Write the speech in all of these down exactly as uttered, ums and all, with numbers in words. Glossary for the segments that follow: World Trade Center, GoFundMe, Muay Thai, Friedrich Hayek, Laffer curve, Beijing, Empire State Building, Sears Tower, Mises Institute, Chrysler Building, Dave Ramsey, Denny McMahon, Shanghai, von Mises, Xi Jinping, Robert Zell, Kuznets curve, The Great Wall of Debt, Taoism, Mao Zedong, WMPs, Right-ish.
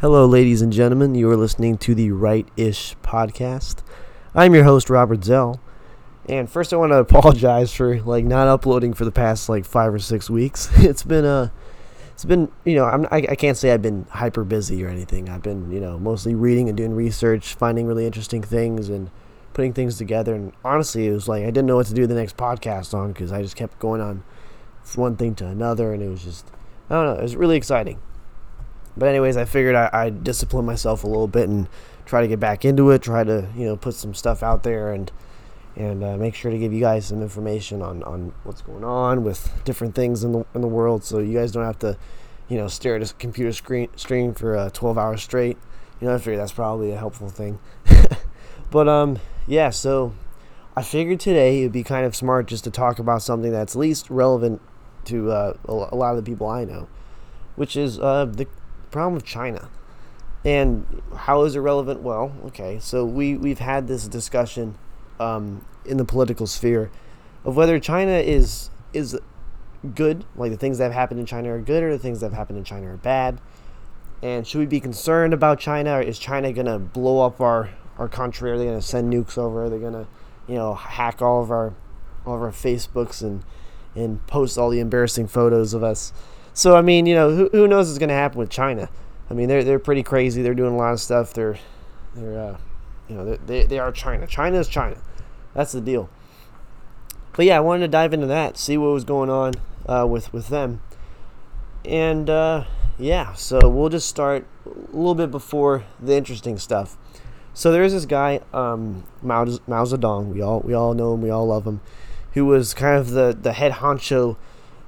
Hello, ladies and gentlemen. You are listening to the Right-ish podcast. I'm your host, Robert Zell. And first, I want to apologize for like not uploading for the past like five or six weeks. It's been a, uh, it's been you know I'm, I I can't say I've been hyper busy or anything. I've been you know mostly reading and doing research, finding really interesting things and putting things together. And honestly, it was like I didn't know what to do the next podcast on because I just kept going on from one thing to another, and it was just I don't know. It was really exciting. But anyways, I figured I, I'd discipline myself a little bit and try to get back into it, try to, you know, put some stuff out there and and uh, make sure to give you guys some information on, on what's going on with different things in the in the world so you guys don't have to, you know, stare at a computer screen screen for uh, twelve hours straight. You know, I figured that's probably a helpful thing. But, um, yeah, so I figured today it would be kind of smart just to talk about something that's least relevant to uh, a lot of the people I know, which is uh, the problem of China. And how is it relevant? Well, okay, so we, we've had this discussion um, in the political sphere of whether China is is good, like the things that have happened in China are good, or the things that have happened in China are bad. And should we be concerned about China? Or is China going to blow up our, our country? Are they going to send nukes over? Are they going to, you know, hack all of our all of our Facebooks and, and post all the embarrassing photos of us? So, I mean, you know, who who knows what's going to happen with China? I mean, they're they're pretty crazy. They're doing a lot of stuff. They're, they're uh, you know, they're, they they are China. China is China. That's the deal. But, yeah, I wanted to dive into that, see what was going on uh, with, with them. And, uh, yeah, so we'll just start a little bit before the interesting stuff. So there's this guy, um, Mao, Mao Zedong. We all, we all know him. We all love him. Who was kind of the, the head honcho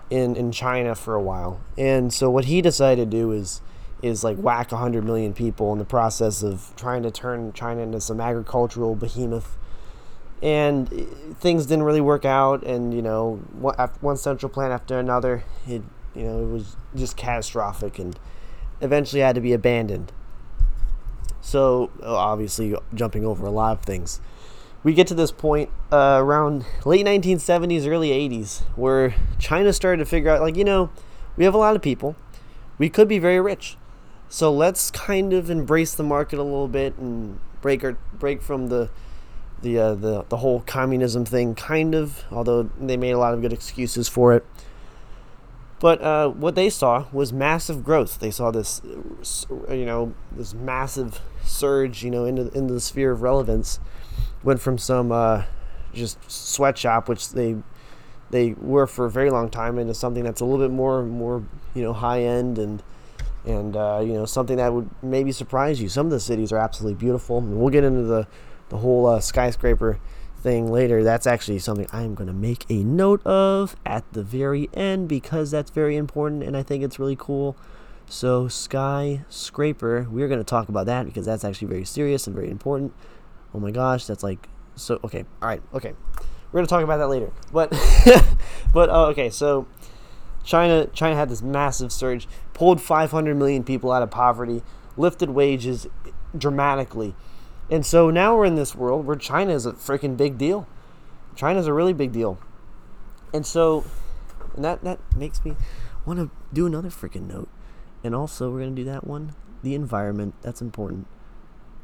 in in China for a while. And so what he decided to do is is like whack one hundred million people in the process of trying to turn China into some agricultural behemoth. And things didn't really work out, and you know, one central plant after another, it you know, it was just catastrophic and eventually had to be abandoned. So, obviously jumping over a lot of things. We get to this point uh, around late nineteen seventies, early eighties, where China started to figure out, like, you know, we have a lot of people. We could be very rich. So let's kind of embrace the market a little bit and break our, break from the the, uh, the the whole communism thing, kind of, although they made a lot of good excuses for it. But uh, what they saw was massive growth. They saw this, you know, this massive surge, you know, into, into the sphere of relevance. Went from some uh, just sweatshop, which they they were for a very long time, into something that's a little bit more more you know high end and and uh, you know something that would maybe surprise you. Some of the cities are absolutely beautiful. I mean, we'll get into the the whole uh, skyscraper thing later. That's actually something I'm going to make a note of at the very end because that's very important and I think it's really cool. So skyscraper, we're going to talk about that because that's actually very serious and very important. Oh my gosh, that's like, so, okay, all right, okay. We're going to talk about that later. But, but oh, okay, so China China had this massive surge, pulled five hundred million people out of poverty, lifted wages dramatically. And so now we're in this world where China is a freaking big deal. China's a really big deal. And so and that, that makes me want to do another freaking note. And also we're going to do that one, the environment, that's important.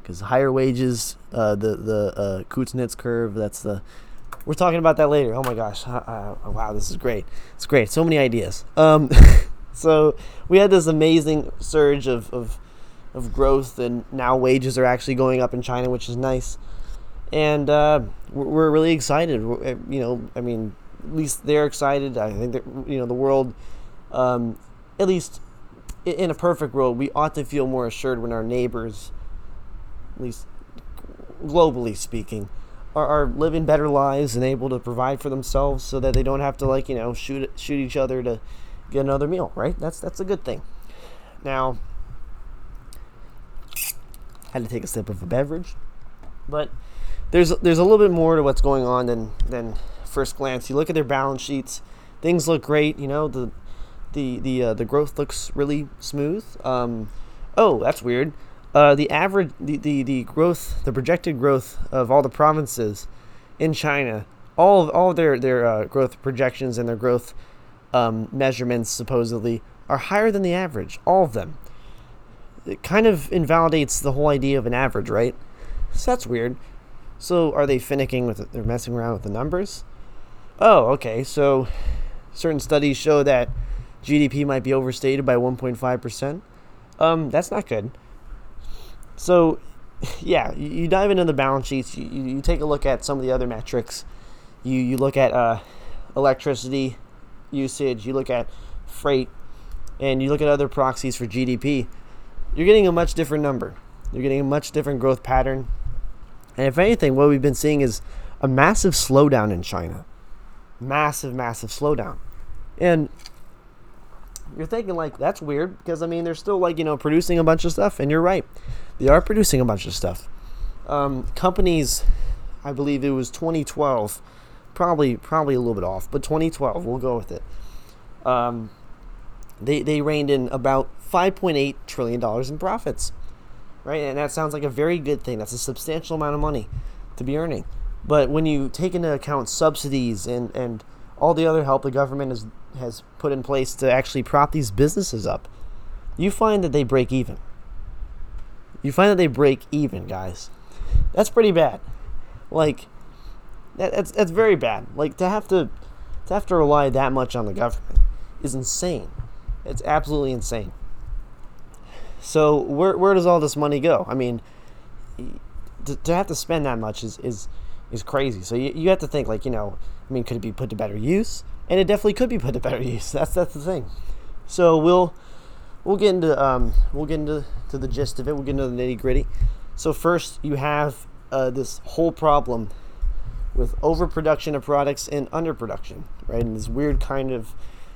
Because higher wages, uh, the the uh, Kuznets curve, that's the... We're talking about that later. Oh my gosh. Uh, uh, wow, this is great. It's great. So many ideas. Um, so we had this amazing surge of, of, of growth, and now wages are actually going up in China, which is nice. And uh, we're, we're really excited. We're, you know, I mean, at least they're excited. I think that, you know, the world, um, at least in a perfect world, we ought to feel more assured when our neighbors... at least globally speaking, are, are living better lives and able to provide for themselves so that they don't have to, like, you know, shoot shoot each other to get another meal, right? That's that's a good thing. Now, I had to take a sip of a beverage, but there's there's a little bit more to what's going on than, than first glance. You look at their balance sheets, things look great, you know, the the the uh, the growth looks really smooth. Um, oh, that's weird. Uh, the average, the, the, the growth, the projected growth of all the provinces in China, all of, all of their, their uh, growth projections and their growth um, measurements supposedly are higher than the average, all of them. it kind of invalidates the whole idea of an average, right? So that's weird. So are they finicking with it? They're messing around with the numbers? Oh, okay. So certain studies show that G D P might be overstated by one point five percent. Um, that's not good. So, yeah, you dive into the balance sheets. You, you take a look at some of the other metrics. You you look at uh, electricity usage. You look at freight. And you look at other proxies for G D P. You're getting a much different number. You're getting a much different growth pattern. And if anything, what we've been seeing is a massive slowdown in China. Massive, massive slowdown. And you're thinking, like, that's weird, because, I mean, they're still, like, you know, producing a bunch of stuff, and you're right. They are producing a bunch of stuff. Um, companies, I believe it was twenty twelve, probably probably a little bit off, but twenty twelve, we'll go with it. Um, they, they reined in about five point eight trillion dollars in profits, right? And that sounds like a very good thing. That's a substantial amount of money to be earning. But when you take into account subsidies and, and all the other help the government has, has put in place to actually prop these businesses up, you find that they break even. You find that they break even, guys. That's pretty bad. Like, that, that's that's very bad. Like, to have to to have to rely that much on the government is insane. It's absolutely insane. So where where does all this money go? I mean, to, to have to spend that much is is, is crazy. So you, you have to think, like, you know, I mean, could it be put to better use? And it definitely could be put to better use. That's that's the thing. So we'll we'll get into um we'll get into to the gist of it. We'll get into the nitty gritty. So first, you have uh, this whole problem with overproduction of products and underproduction, right? And this weird kind of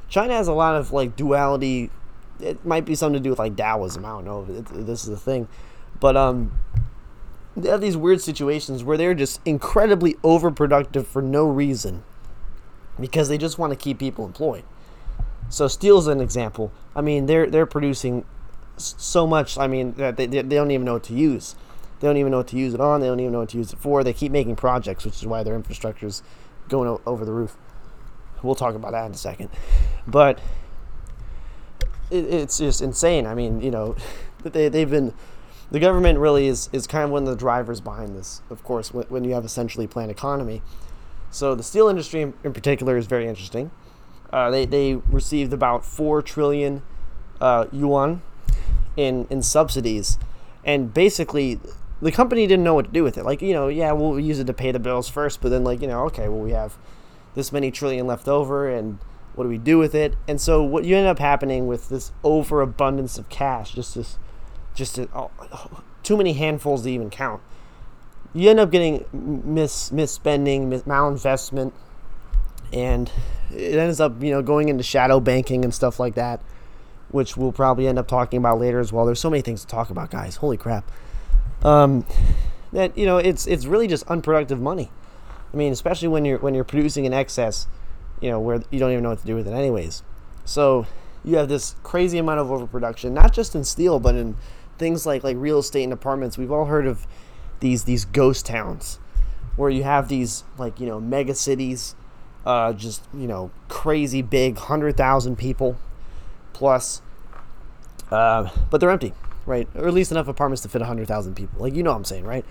China has a lot of, like, duality. It might be something to do with, like, Taoism. I don't know if this is a thing, but um, they have these weird situations where they're just incredibly overproductive for no reason, because they just want to keep people employed. So steel's an example. I mean, they're they're producing so much. I mean, that they they don't even know what to use. They don't even know what to use it on. They don't even know what to use it for. They keep making projects, which is why their infrastructure's going o- over the roof. We'll talk about that in a second, but it, it's just insane. I mean, you know, they they've been. The government really is, is kind of one of the drivers behind this, of course, when, when you have a centrally planned economy. So the steel industry in, in particular is very interesting. Uh, they, they received about four trillion uh, yuan in, in subsidies. And basically, the company didn't know what to do with it. Like, you know, yeah, we'll use it to pay the bills first, but then, like, you know, okay, well, we have this many trillion left over, and what do we do with it? And so what you end up happening with this overabundance of cash, just this just a, oh, too many handfuls to even count. You end up getting mis misspending, mis- malinvestment, and it ends up, you know, going into shadow banking and stuff like that, which we'll probably end up talking about later as well. There's so many things to talk about, guys. Holy crap! Um, that you know, it's it's really just unproductive money. I mean, especially when you're when you're producing in excess, you know, where you don't even know what to do with it, anyways. So you have this crazy amount of overproduction, not just in steel, but in things like, like real estate and apartments. We've all heard of these these ghost towns where you have these, like, you know, mega cities, uh, just, you know, crazy big, one hundred thousand people plus, uh, but they're empty, right? Or at least enough apartments to fit one hundred thousand people. Like, you know what I'm saying, right?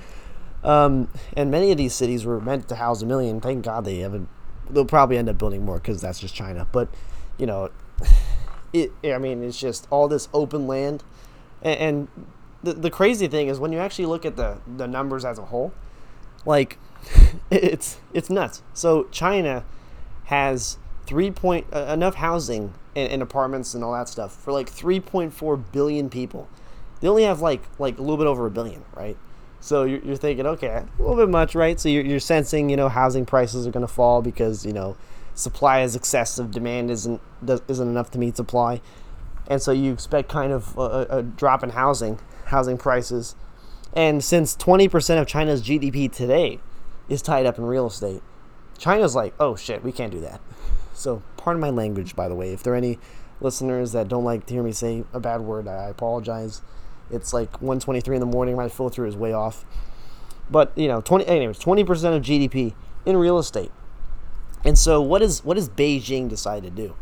Um, and many of these cities were meant to house a million. Thank God they haven't. They'll probably end up building more because that's just China. But, you know, it, I mean, it's just all this open land. And the the crazy thing is when you actually look at the, the numbers as a whole, like, it's it's nuts. So China has three point uh, enough housing and, and apartments and all that stuff for like three point four billion people. They only have like like a little bit over a billion, right? So you're, you're thinking, okay, a little bit much, right? So you're, you're sensing, you know, housing prices are going to fall because, you know, supply is excessive, demand isn't isn't enough to meet supply. And so you expect kind of a, a drop in housing, housing prices. And since twenty percent of China's G D P today is tied up in real estate, China's like, oh shit, we can't do that. So pardon my language, by the way. If there are any listeners that don't like to hear me say a bad word, I apologize. It's like one twenty-three in the morning. My filter is way off. But, you know, twenty anyways, twenty percent of G D P in real estate. And so what is what does Beijing decide to do?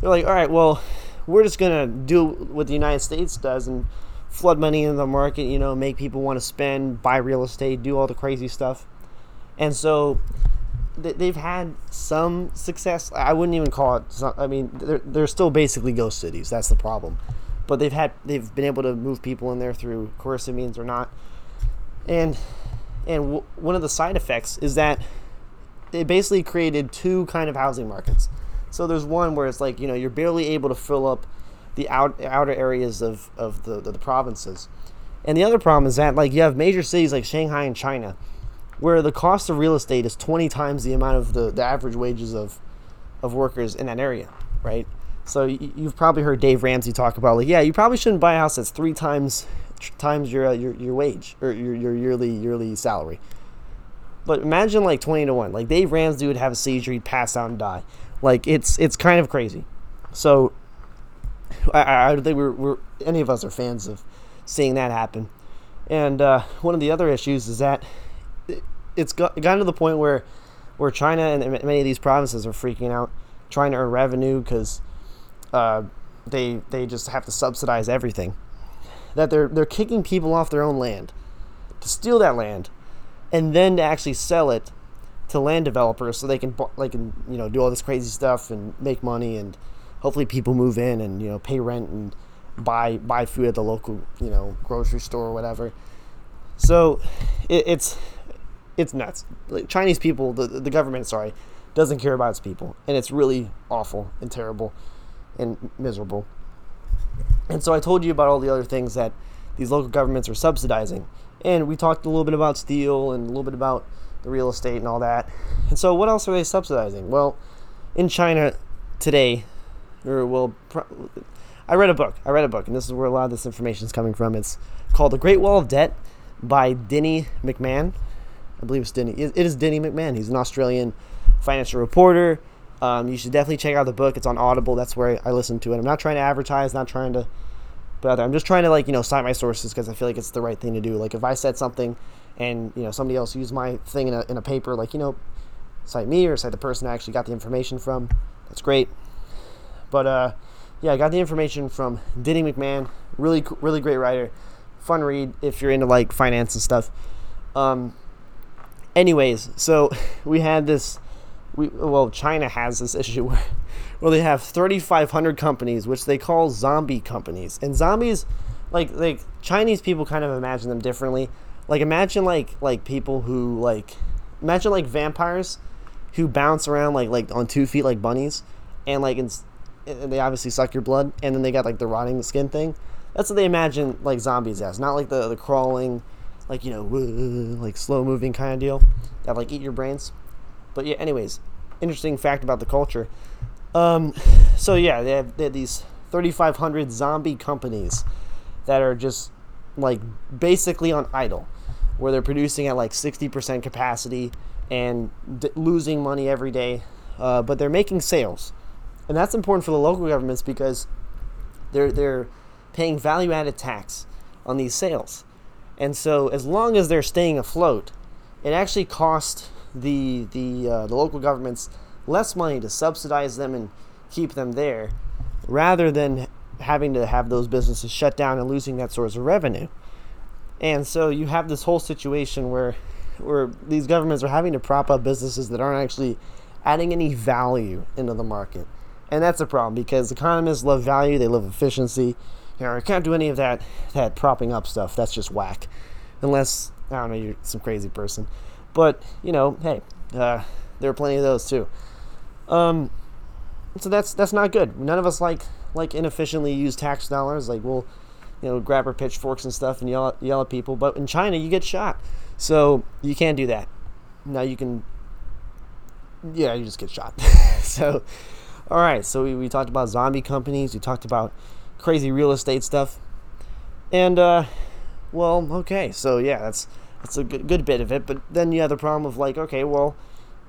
They're like, all right, well, we're just going to do what the United States does and flood money into the market, you know, make people want to spend, buy real estate, do all the crazy stuff. And so th- they've had some success. I wouldn't even call it, I mean, they're, they're still basically ghost cities. That's the problem. But they've had, they've been able to move people in there through coercive means or not. And, and w- one of the side effects is that they basically created two kind of housing markets. So there's one where it's like, you know, you're barely able to fill up the out, outer areas of, of the, the, the provinces. And the other problem is that, like, you have major cities like Shanghai and China, where the cost of real estate is twenty times the amount of the, the average wages of of workers in that area, right? So y- you've probably heard Dave Ramsey talk about, like, yeah, you probably shouldn't buy a house that's three times times your uh, your, your wage or your, your yearly yearly salary. But imagine like twenty to one, like Dave Ramsey would have a seizure, he'd pass out and die. Like it's it's kind of crazy. So I, I don't think we're, we're any of us are fans of seeing that happen. And uh, one of the other issues is that it's got, gotten to the point where where China and many of these provinces are freaking out, trying to earn revenue because uh, they they just have to subsidize everything. That they're they're kicking people off their own land to steal that land, and then to actually sell it to land developers so they can like and you know do all this crazy stuff and make money, and hopefully people move in and you know pay rent and buy buy food at the local you know grocery store or whatever. So it, it's. It's nuts. Like Chinese people, the the government, sorry, doesn't care about its people, and it's really awful and terrible, and miserable. And so I told you about all the other things that these local governments are subsidizing, and we talked a little bit about steel and a little bit about the real estate and all that. And so what else are they subsidizing? Well, in China today, or well, pro- I read a book. I read a book, and this is where a lot of this information is coming from. It's called The Great Wall of Debt by Denny McMahon. I believe it's Denny. It is Denny McMahon. He's an Australian financial reporter. Um, you should definitely check out the book. It's on Audible. That's where I, I listen to it. I'm not trying to advertise. Not trying to put out there. I'm just trying to like you know cite my sources because I feel like it's the right thing to do. Like if I said something, and you know somebody else used my thing in a in a paper, like you know, cite me or cite the person I actually got the information from. That's great. But uh, yeah, I got the information from Denny McMahon. Really, really great writer. Fun read if you're into like finance and stuff. Um. Anyways, so we had this, we well, China has this issue where, where they have thirty-five hundred companies, which they call zombie companies. And zombies, like, like Chinese people kind of imagine them differently. Like, imagine, like, like people who, like, imagine, like, vampires who bounce around, like, like on two feet like bunnies. And, like, and they obviously suck your blood. And then they got, like, the rotting skin thing. That's what they imagine, like, zombies as. Not, like, the, the crawling... like, you know, like slow-moving kind of deal that, like, eat your brains. But, yeah, anyways, interesting fact about the culture. Um, so, yeah, they have, they have these thirty-five hundred zombie companies that are just, like, basically on idle, where they're producing at, like, sixty percent capacity and d- losing money every day. Uh, but they're making sales. And that's important for the local governments because they're they're paying value-added tax on these sales. And so, as long as they're staying afloat, it actually costs the the uh, the local governments less money to subsidize them and keep them there, rather than having to have those businesses shut down and losing that source of revenue. And so, you have this whole situation where where these governments are having to prop up businesses that aren't actually adding any value into the market, and that's a problem because economists love value, they love efficiency. You know, I can't do any of that, that propping up stuff. That's just whack. Unless, I don't know, you're some crazy person. But, you know, hey, uh, there are plenty of those too. Um, so that's that's not good. None of us like like inefficiently used tax dollars. Like we'll, you know, grab our pitchforks and stuff and yell, yell at people. But in China, you get shot. So you can't do that. Now you can, yeah, you just get shot. So, all right. So we, we talked about zombie companies. We talked about crazy real estate stuff, and uh well okay so yeah that's that's a good, good bit of it. But then you have the problem of like, okay, well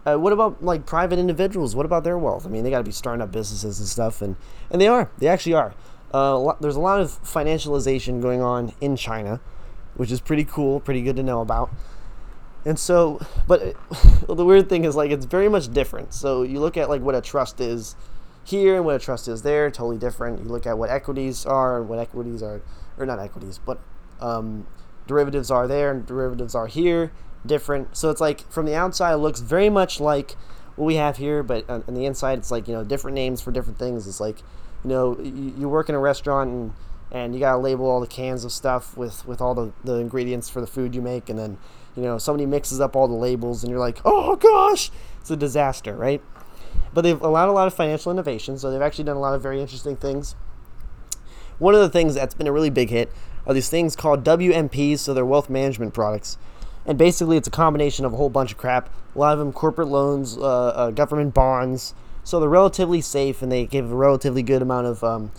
uh, what about like private individuals? What about their wealth? I mean, they got to be starting up businesses and stuff, and and they are they actually are uh a lot, there's a lot of financialization going on in China, which is pretty cool, pretty good to know about. And so but it, the weird thing is like it's very much different. So you look at like what a trust is here and what a trust is there, totally different. You look at what equities are and what equities are or not equities, but um, derivatives are there and derivatives are here, different. So it's like, from the outside, it looks very much like what we have here, but on, on the inside, it's like, you know, different names for different things. It's like, you know, you, you work in a restaurant and, and you got to label all the cans of stuff with, with all the, the ingredients for the food you make, and then, you know, somebody mixes up all the labels and you're like, oh gosh, it's a disaster, right? But they've allowed a lot of financial innovation, so they've actually done a lot of very interesting things. One of the things that's been a really big hit are these things called W M Ps, so they're wealth management products. And basically it's a combination of a whole bunch of crap, a lot of them corporate loans, uh, uh, government bonds, so they're relatively safe and they give a relatively good amount of um,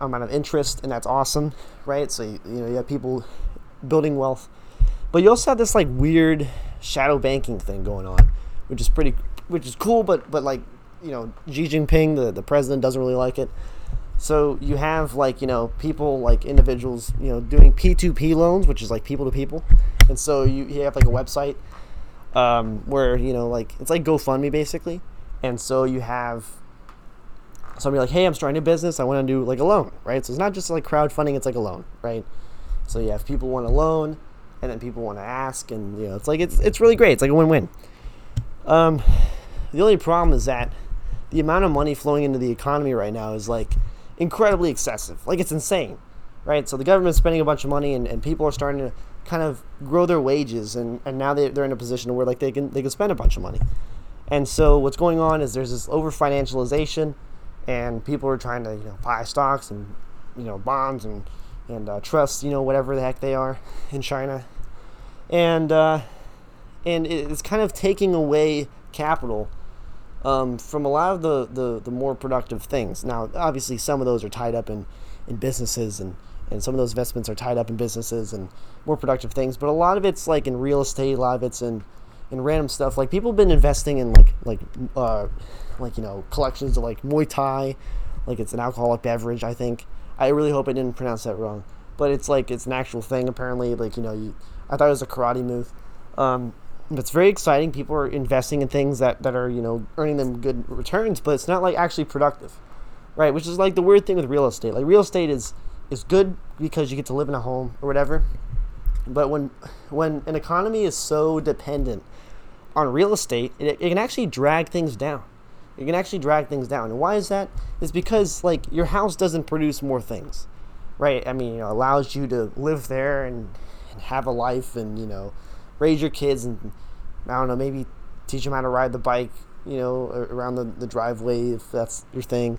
amount of interest, and that's awesome, right? So you, you know, you have people building wealth. But you also have this like weird shadow banking thing going on, which is pretty, which is cool, but but like, you know, Xi Jinping, the, the president, doesn't really like it. So you have like, you know, people like individuals, you know, doing P two P loans, which is like people to people. And so you, you have like a website um, where, you know, like it's like GoFundMe basically. And so you have somebody like, hey, I'm starting a business, I want to do like a loan, right? So it's not just like crowdfunding, it's like a loan, right? So you have people want a loan, and then people want to ask, and you know, it's like, it's it's really great. It's like a win-win. Um, the only problem is that the amount of money flowing into the economy right now is like incredibly excessive. Like it's insane, right? So the government's spending a bunch of money, and, and people are starting to kind of grow their wages, and, and now they, they're in a position where like they can they can spend a bunch of money. And so what's going on is there's this over-financialization, and people are trying to, you know, buy stocks and, you know, bonds and and uh, trusts, you know, whatever the heck they are in China. And uh, and it's kind of taking away capital um, from a lot of the, the, the more productive things. Now, obviously, some of those are tied up in, in businesses, and, and some of those investments are tied up in businesses and more productive things. But a lot of it's like in real estate, a lot of it's in, in random stuff. Like people have been investing in like, like, uh, like, you know, collections of like Muay Thai, like it's an alcoholic beverage, I think. I really hope I didn't pronounce that wrong, but it's like, it's an actual thing apparently. Like, you know, you, I thought it was a karate move. Um, it's very exciting. People are investing in things that, that are, you know, earning them good returns, but it's not like actually productive, right? Which is like the weird thing with real estate. Like real estate is, is good because you get to live in a home or whatever. But when, when an economy is so dependent on real estate, it, it can actually drag things down. You can actually drag things down. And why is that? It's because like your house doesn't produce more things, right? I mean, you know, allows you to live there and, and have a life and, you know, raise your kids and, I don't know, maybe teach them how to ride the bike, you know, around the, the driveway if that's your thing.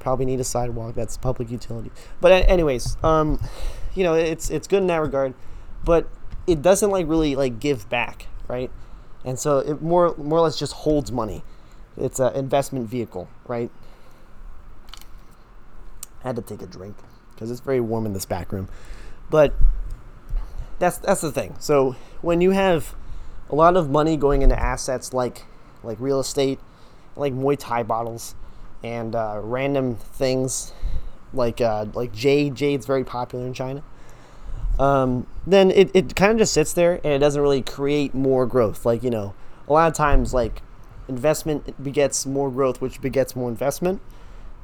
Probably need a sidewalk. That's public utility. But anyways, um, you know, it's it's good in that regard, but it doesn't like really like give back, right? And so it more more or less just holds money. It's an investment vehicle, right? I had to take a drink because it's very warm in this back room. But that's that's the thing. So when you have a lot of money going into assets like like real estate, like Muay Thai bottles, and uh, random things like uh, like jade, jade's very popular in China. Um, then it, it kind of just sits there and it doesn't really create more growth. Like, you know, a lot of times like investment begets more growth, which begets more investment.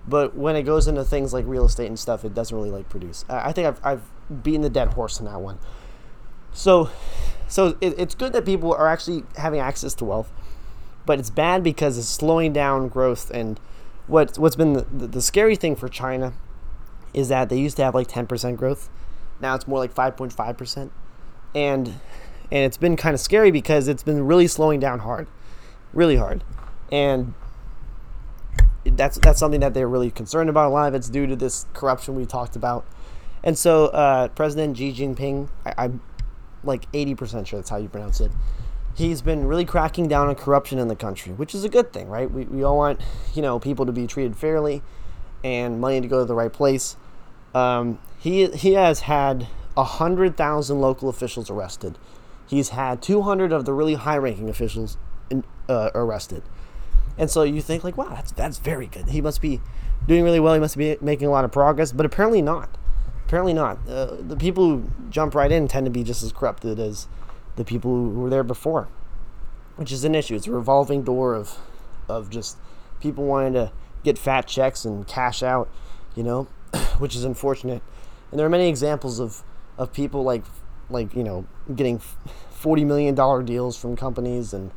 But when it goes into things like real estate and stuff, it doesn't really like produce. I think I've, I've beaten the dead horse on that one. So, so it, it's good that people are actually having access to wealth, but it's bad because it's slowing down growth. And what, what's been the, the, the scary thing for China is that they used to have like ten percent growth. Now it's more like five point five percent. And, and it's been kind of scary because it's been really slowing down hard. Really hard, and that's that's something that they're really concerned about. A lot of it's due to this corruption we talked about, and so uh, President Xi Jinping, I, I'm like eighty percent sure that's how you pronounce it. He's been really cracking down on corruption in the country, which is a good thing, right? We we all want, you know, people to be treated fairly, and money to go to the right place. Um, he he has had a hundred thousand local officials arrested. He's had two hundred of the really high-ranking officials Uh, arrested. And so you think like, wow, that's that's very good, he must be doing really well, he must be making a lot of progress, but apparently not apparently not uh, the people who jump right in tend to be just as corrupted as the people who were there before, which is an issue. It's a revolving door of of just people wanting to get fat checks and cash out, you know, which is unfortunate. And there are many examples of, of people like, like you know, getting forty million dollars deals from companies and,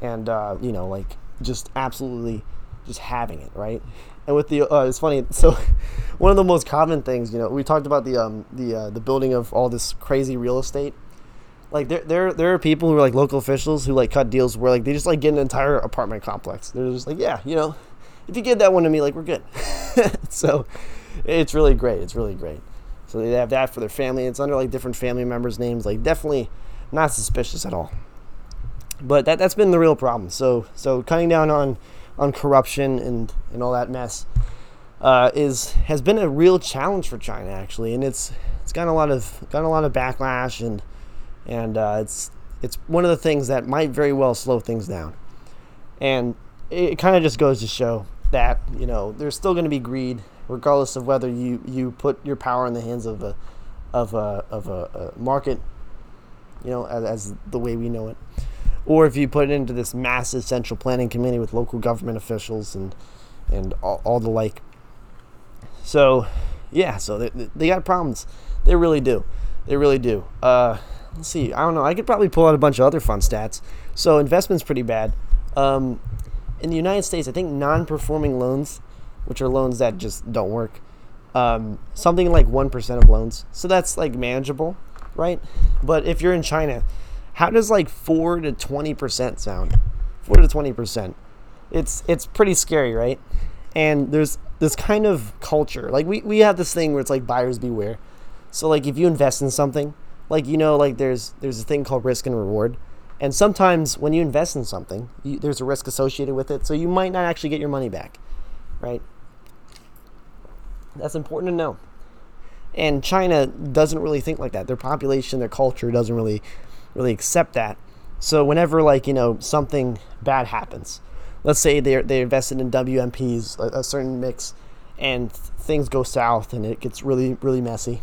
and uh, you know, like just absolutely just having it, right? And with the, uh, it's funny, so one of the most common things, you know, we talked about the um, the uh, the building of all this crazy real estate. Like, there there there are people who are, like, local officials who, like, cut deals where, like, they just, like, get an entire apartment complex. They're just like, yeah, you know, if you give that one to me, like, we're good. So it's really great. It's really great. So they have that for their family. It's under, like, different family members' names. Like, definitely not suspicious at all. But that, that's been the real problem. So so cutting down on, on corruption and, and all that mess uh, is has been a real challenge for China, actually. And it's it's gotten a lot of gotten a lot of backlash and... And uh, it's it's one of the things that might very well slow things down. And it kind of just goes to show that, you know, there's still going to be greed, regardless of whether you, you put your power in the hands of a of a, of a, a market, you know, as, as the way we know it, or if you put it into this massive central planning committee with local government officials and, and all, all the like. So, yeah, so they, they got problems. They really do. They really do. Uh... Let's see. I don't know. I could probably pull out a bunch of other fun stats. So investment's pretty bad. Um, in the United States, I think non-performing loans, which are loans that just don't work, um, something like one percent of loans. So that's like manageable, right? But if you're in China, how does like four to twenty percent sound? four to twenty percent. It's it's pretty scary, right? And there's this kind of culture. Like we, we have this thing where it's like buyers beware. So like if you invest in something, like, you know, like there's there's a thing called risk and reward. And sometimes when you invest in something, you, there's a risk associated with it. So you might not actually get your money back, right? That's important to know. And China doesn't really think like that. Their population, their culture doesn't really really accept that. So whenever, like, you know, something bad happens, let's say they they invested in W M Ps, a, a certain mix, and things go south and it gets really, really messy.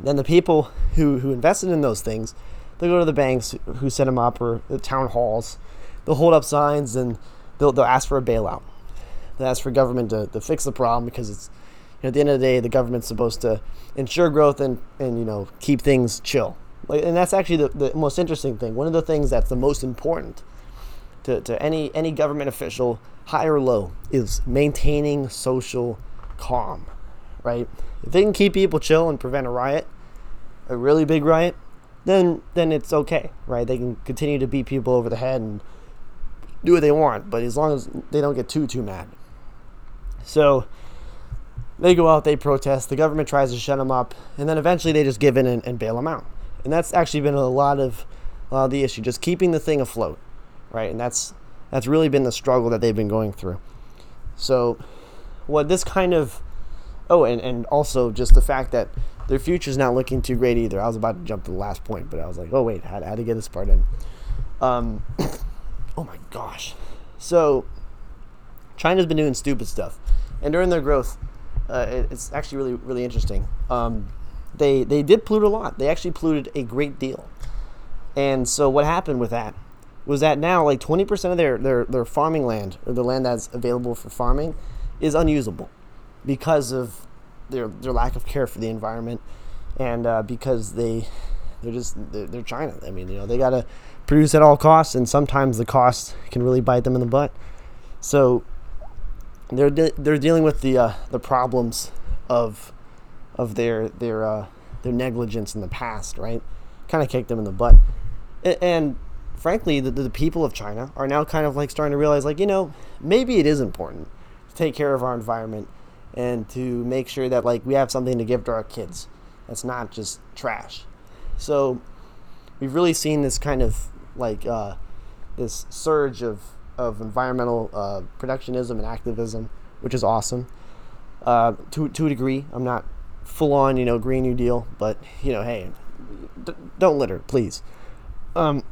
Then the people who, who invested in those things, they'll go to the banks who set them up or the town halls. They'll hold up signs and they'll they'll ask for a bailout. They'll ask for government to, to fix the problem because it's, you know, at the end of the day, the government's supposed to ensure growth and, and you know, keep things chill. Like, and that's actually the, the most interesting thing. One of the things that's the most important to, to any, any government official, high or low, is maintaining social calm, right? If they can keep people chill and prevent a riot, a really big riot, then then it's okay, right? They can continue to beat people over the head and do what they want, but as long as they don't get too, too mad. So they go out, they protest, the government tries to shut them up, and then eventually they just give in and, and bail them out. And that's actually been a lot of, a lot of the issue, just keeping the thing afloat, right? And that's that's really been the struggle that they've been going through. So what this kind of... Oh, and, and also just the fact that their future's not looking too great either. I was about to jump to the last point, but I was like, oh, wait, how, how to get this part in? Um, oh, my gosh. So China's been doing stupid stuff. And during their growth, uh, it, it's actually really, really interesting. Um, they, they did pollute a lot. They actually polluted a great deal. And so what happened with that was that now, like, twenty percent of their, their, their farming land, or the land that's available for farming, is unusable, because of their their lack of care for the environment, and uh, because they they're just they're, they're China. I mean, you know, they gotta produce at all costs, and sometimes the cost can really bite them in the butt. So they're de- they're dealing with the uh, the problems of of their their uh, their negligence in the past, right? Kind of kicked them in the butt, and, and frankly, the, the people of China are now kind of like starting to realize, like, you know, maybe it is important to take care of our environment and to make sure that, like, we have something to give to our kids that's not just trash. So we've really seen this kind of, like, uh, this surge of, of environmental uh, protectionism and activism, which is awesome. Uh, to, to a degree, I'm not full-on, you know, Green New Deal, but, you know, hey, d- don't litter, please. Um,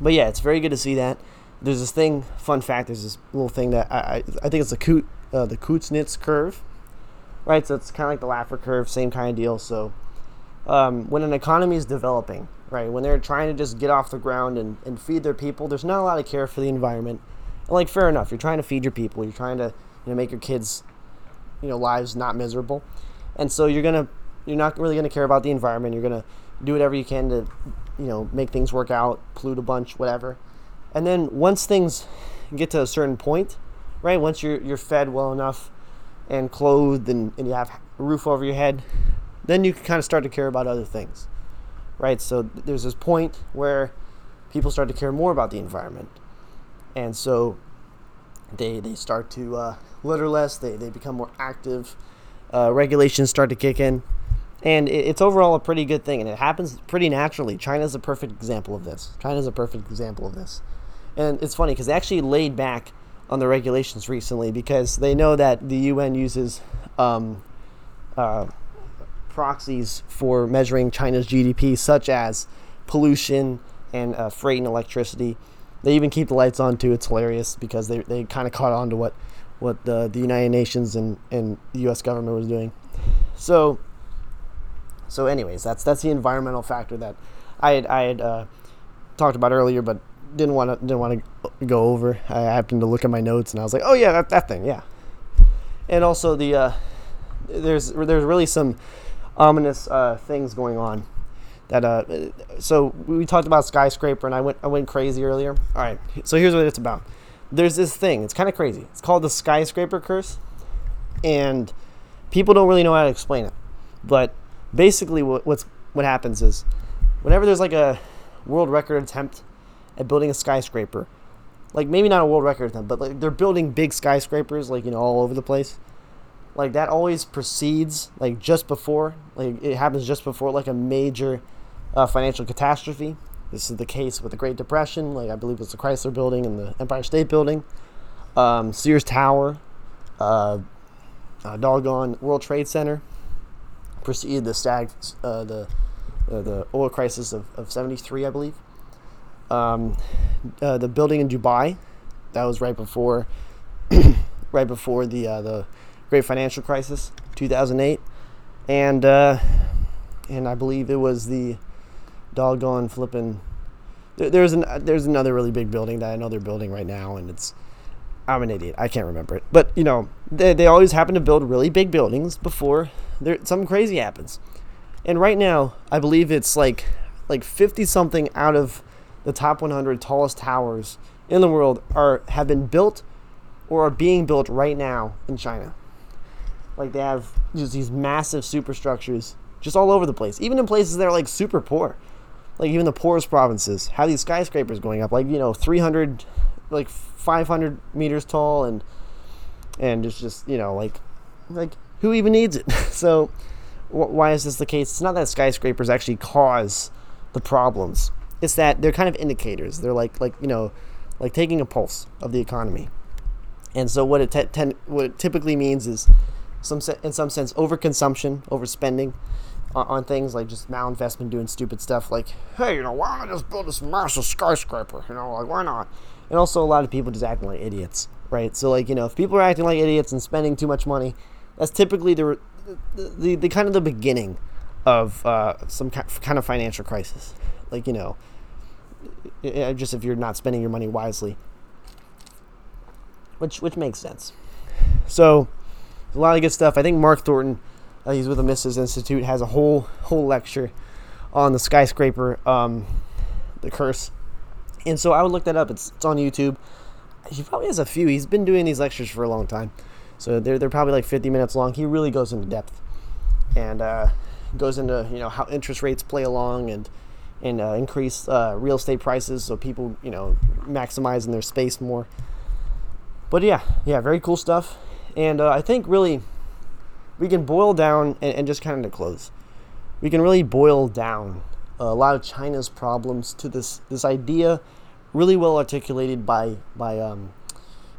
but, yeah, it's very good to see that. There's this thing, fun fact, there's this little thing that I, I, I think it's a coot. Uh, the Kuznets curve, right? So it's kind of like the Laffer curve, same kind of deal. So um, when an economy is developing, right, when they're trying to just get off the ground and, and feed their people, there's not a lot of care for the environment. And, like, fair enough, you're trying to feed your people, you're trying to, you know, make your kids, you know, lives not miserable. And so you're gonna, you're not really gonna care about the environment. You're gonna do whatever you can to, you know, make things work out, pollute a bunch, whatever. And then once things get to a certain point, right? Once you're you're fed well enough and clothed and, and you have a roof over your head, then you can kind of start to care about other things, right? So there's this point where people start to care more about the environment. And so they they start to uh, litter less, they, they become more active, uh, regulations start to kick in. And it, it's overall a pretty good thing, and it happens pretty naturally. China's a perfect example of this. China's a perfect example of this. And it's funny because they actually laid back on the regulations recently because they know that the U N uses um, uh, proxies for measuring China's G D P, such as pollution and uh, freight and electricity. They even keep the lights on too. It's hilarious because they they kind of caught on to what what the, the United Nations and, and the U S government was doing. So so anyways, that's that's the environmental factor that I had I had uh, talked about earlier, but didn't want to didn't want to go over. I happened to look at my notes and I was like, oh yeah, that that thing, yeah. And also the uh, there's there's really some ominous uh, things going on. That uh, so we talked about skyscraper, and I went I went crazy earlier. All right, so here's what it's about. There's this thing. It's kind of crazy. It's called the skyscraper curse, and people don't really know how to explain it. But basically, what what's what happens is, whenever there's like a world record attempt at building a skyscraper, like maybe not a world record attempt, but like they're building big skyscrapers, like you know, all over the place. Like that always precedes, like just before, like it happens just before, like a major. Uh, financial catastrophe. This is the case with the Great Depression. Like I believe it's the Chrysler Building and the Empire State Building, um, Sears Tower, uh, uh, doggone World Trade Center. Preceded the stag, uh, the uh, the oil crisis of, of seventy-three, I believe. Um, uh, the building in Dubai, that was right before, right before the uh, the Great Financial Crisis, two thousand eight, and uh, and I believe it was the doggone flipping there, there's an there's another really big building that I know they're building right now, and it's I'm an idiot, I can't remember it, but you know they, they always happen to build really big buildings before there something crazy happens. And right now I believe it's like like fifty something out of the top one hundred tallest towers in the world are have been built or are being built right now in China. Like they have just these massive superstructures just all over the place, even in places that are like super poor. Like even the poorest provinces have these skyscrapers going up, like you know, three hundred, like five hundred meters tall, and and it's just you know, like like who even needs it? So wh- why is this the case? It's not that skyscrapers actually cause the problems. It's that they're kind of indicators. They're like like you know, like taking a pulse of the economy. And so what it te- ten- what it typically means is some se- in some sense overconsumption, overspending. On things like just malinvestment, doing stupid stuff like, hey, you know, why not just build this massive skyscraper? You know, like, why not? And also, a lot of people just acting like idiots, right? So, like, you know, if people are acting like idiots and spending too much money, that's typically the the, the, the kind of the beginning of uh, some kind of financial crisis. Like, you know, just if you're not spending your money wisely, which which makes sense. So, a lot of good stuff. I think Mark Thornton. Uh, he's with the Mises Institute, has a whole whole lecture on the skyscraper, um, the curse. And so I would look that up. It's, it's on YouTube. He probably has a few. He's been doing these lectures for a long time. So they're, they're probably like fifty minutes long. He really goes into depth and uh, goes into, you know, how interest rates play along and, and uh, increase uh, real estate prices so people, you know, maximizing their space more. But yeah, yeah, very cool stuff. And uh, I think really... we can boil down, and, and just kind of to close, we can really boil down a lot of China's problems to this this idea really well articulated by by um,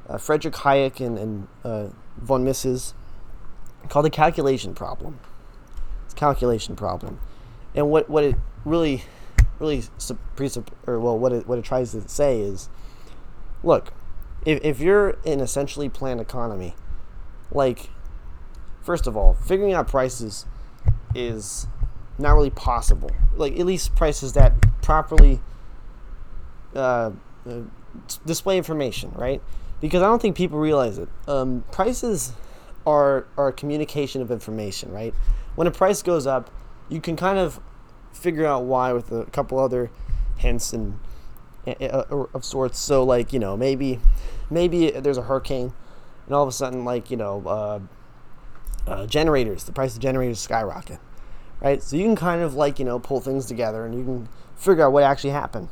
uh, Friedrich Hayek and, and uh, von Mises, called the calculation problem. It's calculation problem. And what, what it really, really, presupp- or well, what it, what it tries to say is, look, if, if you're an essentially planned economy, like... first of all, figuring out prices is not really possible. Like, at least prices that properly uh, uh, display information, right? Because I don't think people realize it. Um, prices are, are communication of information, right? When a price goes up, you can kind of figure out why with a couple other hints and uh, of sorts. So, like, you know, maybe maybe there's a hurricane, and all of a sudden, like, you know, uh, uh, generators, the price of generators skyrocket, right? So you can kind of, like, you know, pull things together, and you can figure out what actually happened.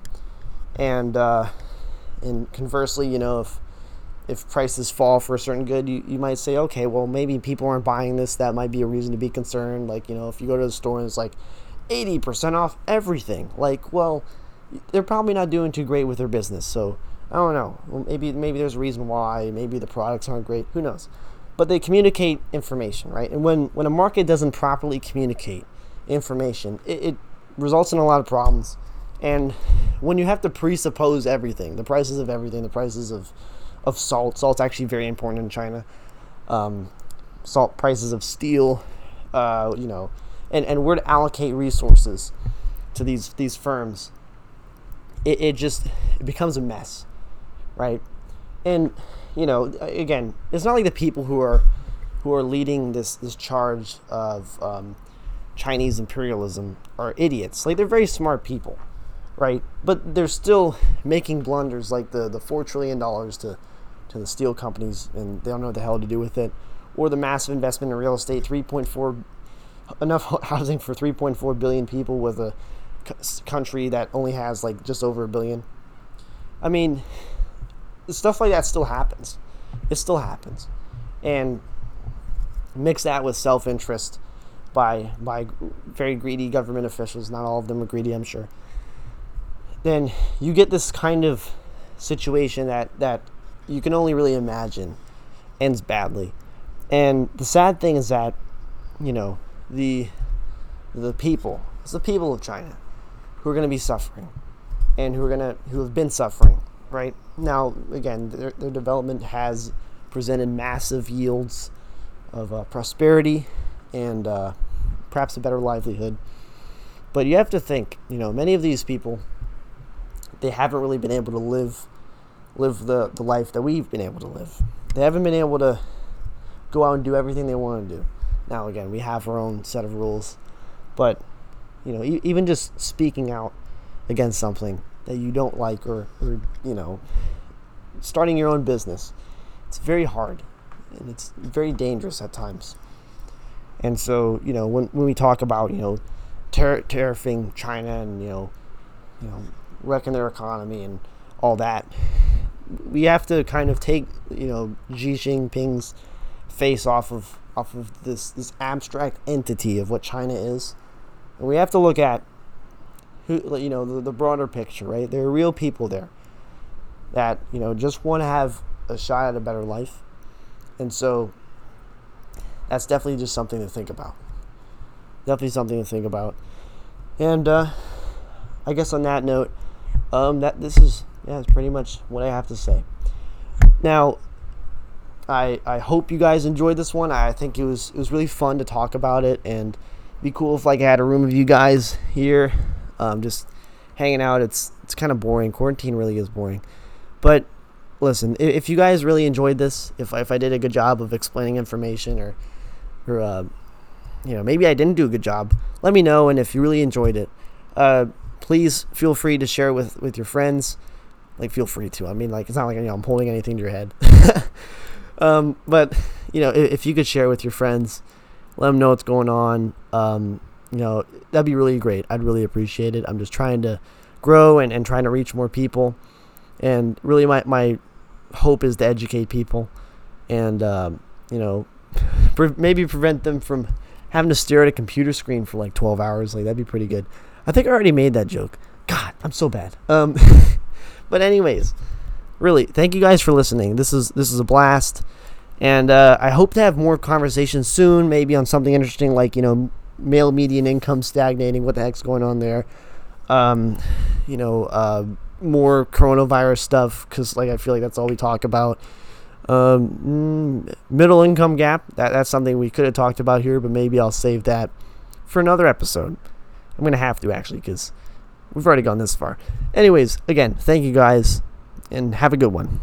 And uh, and conversely, you know, if if prices fall for a certain good, you, you might say, okay, well, maybe people aren't buying this. That might be a reason to be concerned. Like, you know, if you go to the store and it's like eighty percent off everything, like, well, they're probably not doing too great with their business. So I don't know. Well, maybe maybe there's a reason why. Maybe the products aren't great. Who knows? But they communicate information, right? And when, when a market doesn't properly communicate information, it, it results in a lot of problems. And when you have to presuppose everything, the prices of everything, the prices of, of salt, salt's actually very important in China, um, salt prices of steel, uh, you know, and, and where to allocate resources to these, these firms, it, it just it becomes a mess, right? And, you know, again, it's not like the people who are who are leading this, this charge of um, Chinese imperialism are idiots. Like, they're very smart people, right? But they're still making blunders, like the, the four trillion dollars to, to the steel companies, and they don't know what the hell to do with it, or the massive investment in real estate, three point four enough housing for three point four billion people with a c- country that only has, like, just over a billion. I mean, stuff like that still happens. It still happens. And mix that with self-interest by by very greedy government officials. Not all of them are greedy, I'm sure. Then you get this kind of situation that, that you can only really imagine ends badly. And the sad thing is that, you know, the the people, it's the people of China who are going to be suffering and who are going to who have been suffering, right? Now, again, their, their development has presented massive yields of uh, prosperity and uh, perhaps a better livelihood. But you have to think, you know, many of these people, they haven't really been able to live live the, the life that we've been able to live. They haven't been able to go out and do everything they want to do. Now, again, we have our own set of rules, but, you know, e- even just speaking out against something that you don't like, or, or, you know, starting your own business, it's very hard, and it's very dangerous at times. And so, you know, when, when we talk about, you know, ter- tariffing China and, you know, you know, wrecking their economy and all that, we have to kind of take, you know, Xi Jinping's face off of off of this this abstract entity of what China is, and we have to look at who, you know, the, the broader picture, right? There are real people there that, you know, just want to have a shot at a better life, and so that's definitely just something to think about. Definitely something to think about, and uh, I guess on that note. Um, that this is yeah, it's pretty much what I have to say. Now, I I hope you guys enjoyed this one. I think it was it was really fun to talk about it, and it'd be cool if, like, I had a room of you guys here, um, just hanging out. It's it's kind of boring. Quarantine really is boring. But listen, if, if you guys really enjoyed this, if I, if I did a good job of explaining information, or or uh, you know, maybe I didn't do a good job, let me know. And if you really enjoyed it, uh. Please feel free to share with, with your friends. Like, feel free to. I mean, like, it's not like, you know, I'm holding anything to your head. um, but, you know, if, if you could share with your friends, let them know what's going on. Um, you know, that'd be really great. I'd really appreciate it. I'm just trying to grow and, and trying to reach more people. And really my, my hope is to educate people and, um, you know, pre- maybe prevent them from having to stare at a computer screen for like twelve hours. Like, that'd be pretty good. I think I already made that joke. God, I'm so bad. Um, but anyways, really, thank you guys for listening. This is this is a blast, and uh, I hope to have more conversations soon. Maybe on something interesting, like, you know, male median income stagnating. What the heck's going on there? Um, you know, uh, more coronavirus stuff, because, like, I feel like that's all we talk about. Um, middle income gap. That that's something we could have talked about here, but maybe I'll save that for another episode. I'm going to have to, actually, because we've already gone this far. Anyways, again, thank you guys, and have a good one.